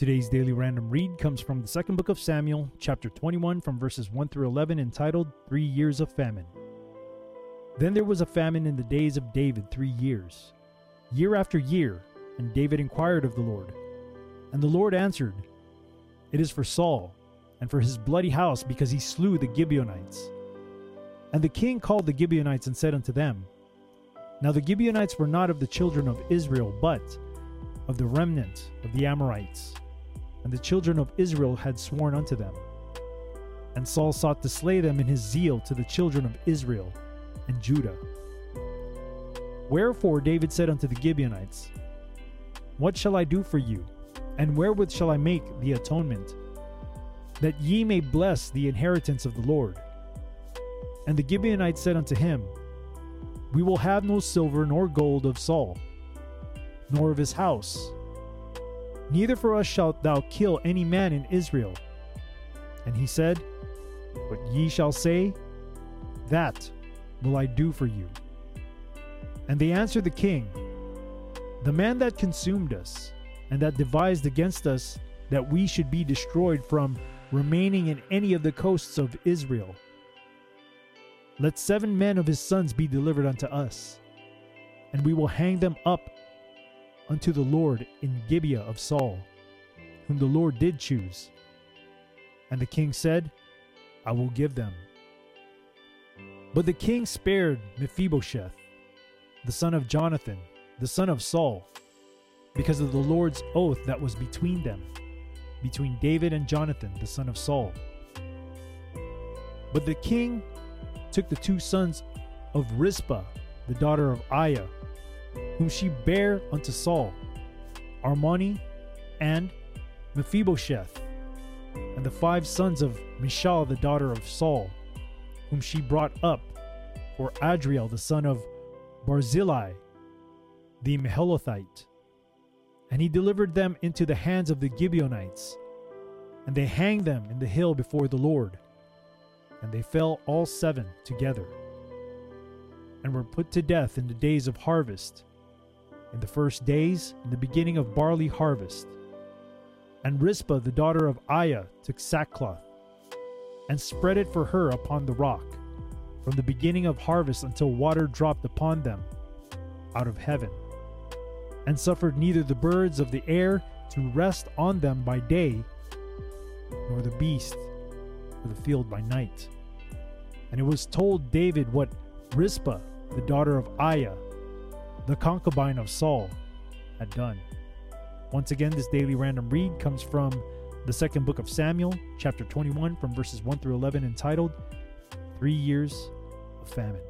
Today's daily random read comes from the second book of Samuel, chapter 21, from verses 1 through 11, entitled 3 Years of Famine. Then there was a famine in the days of David 3 years, year after year, and David inquired of the Lord. And the Lord answered, "It is for Saul, and for his bloody house, because he slew the Gibeonites." And the king called the Gibeonites and said unto them, Now the Gibeonites were not of the children of Israel, but of the remnant of the Amorites. And the children of Israel had sworn unto them. And Saul sought to slay them in his zeal to the children of Israel and Judah. Wherefore David said unto the Gibeonites, What shall I do for you? And wherewith shall I make the atonement? That ye may bless the inheritance of the Lord. And the Gibeonites said unto him, We will have no silver nor gold of Saul, nor of his house. Neither for us shalt thou kill any man in Israel. And he said, What ye shall say, that will I do for you. And they answered the king, The man that consumed us, and that devised against us, that we should be destroyed from remaining in any of the coasts of Israel. Let 7 men of his sons be delivered unto us, and we will hang them up unto the Lord in Gibeah of Saul, whom the Lord did choose. And the king said, I will give them. But the king spared Mephibosheth, the son of Jonathan, the son of Saul, because of the Lord's oath that was between them, between David and Jonathan, the son of Saul. But the king took the 2 sons of Rizpah, the daughter of Aiah, whom she bare unto Saul, Armoni and Mephibosheth, and the 5 sons of Michal, the daughter of Saul, whom she brought up for Adriel, the son of Barzillai, the Meholothite. And he delivered them into the hands of the Gibeonites, and they hanged them in the hill before the Lord. And they fell all 7 together, and were put to death in the days of harvest, in the first days, in the beginning of barley harvest. And Rizpah, the daughter of Aiah, took sackcloth, and spread it for her upon the rock, from the beginning of harvest until water dropped upon them out of heaven, and suffered neither the birds of the air to rest on them by day, nor the beast of the field by night. And it was told David what Rizpah, the daughter of Aiah, the concubine of Saul, had done. Once again, this daily random read comes from the second book of Samuel, chapter 21, from verses 1 through 11, entitled 3 Years of Famine.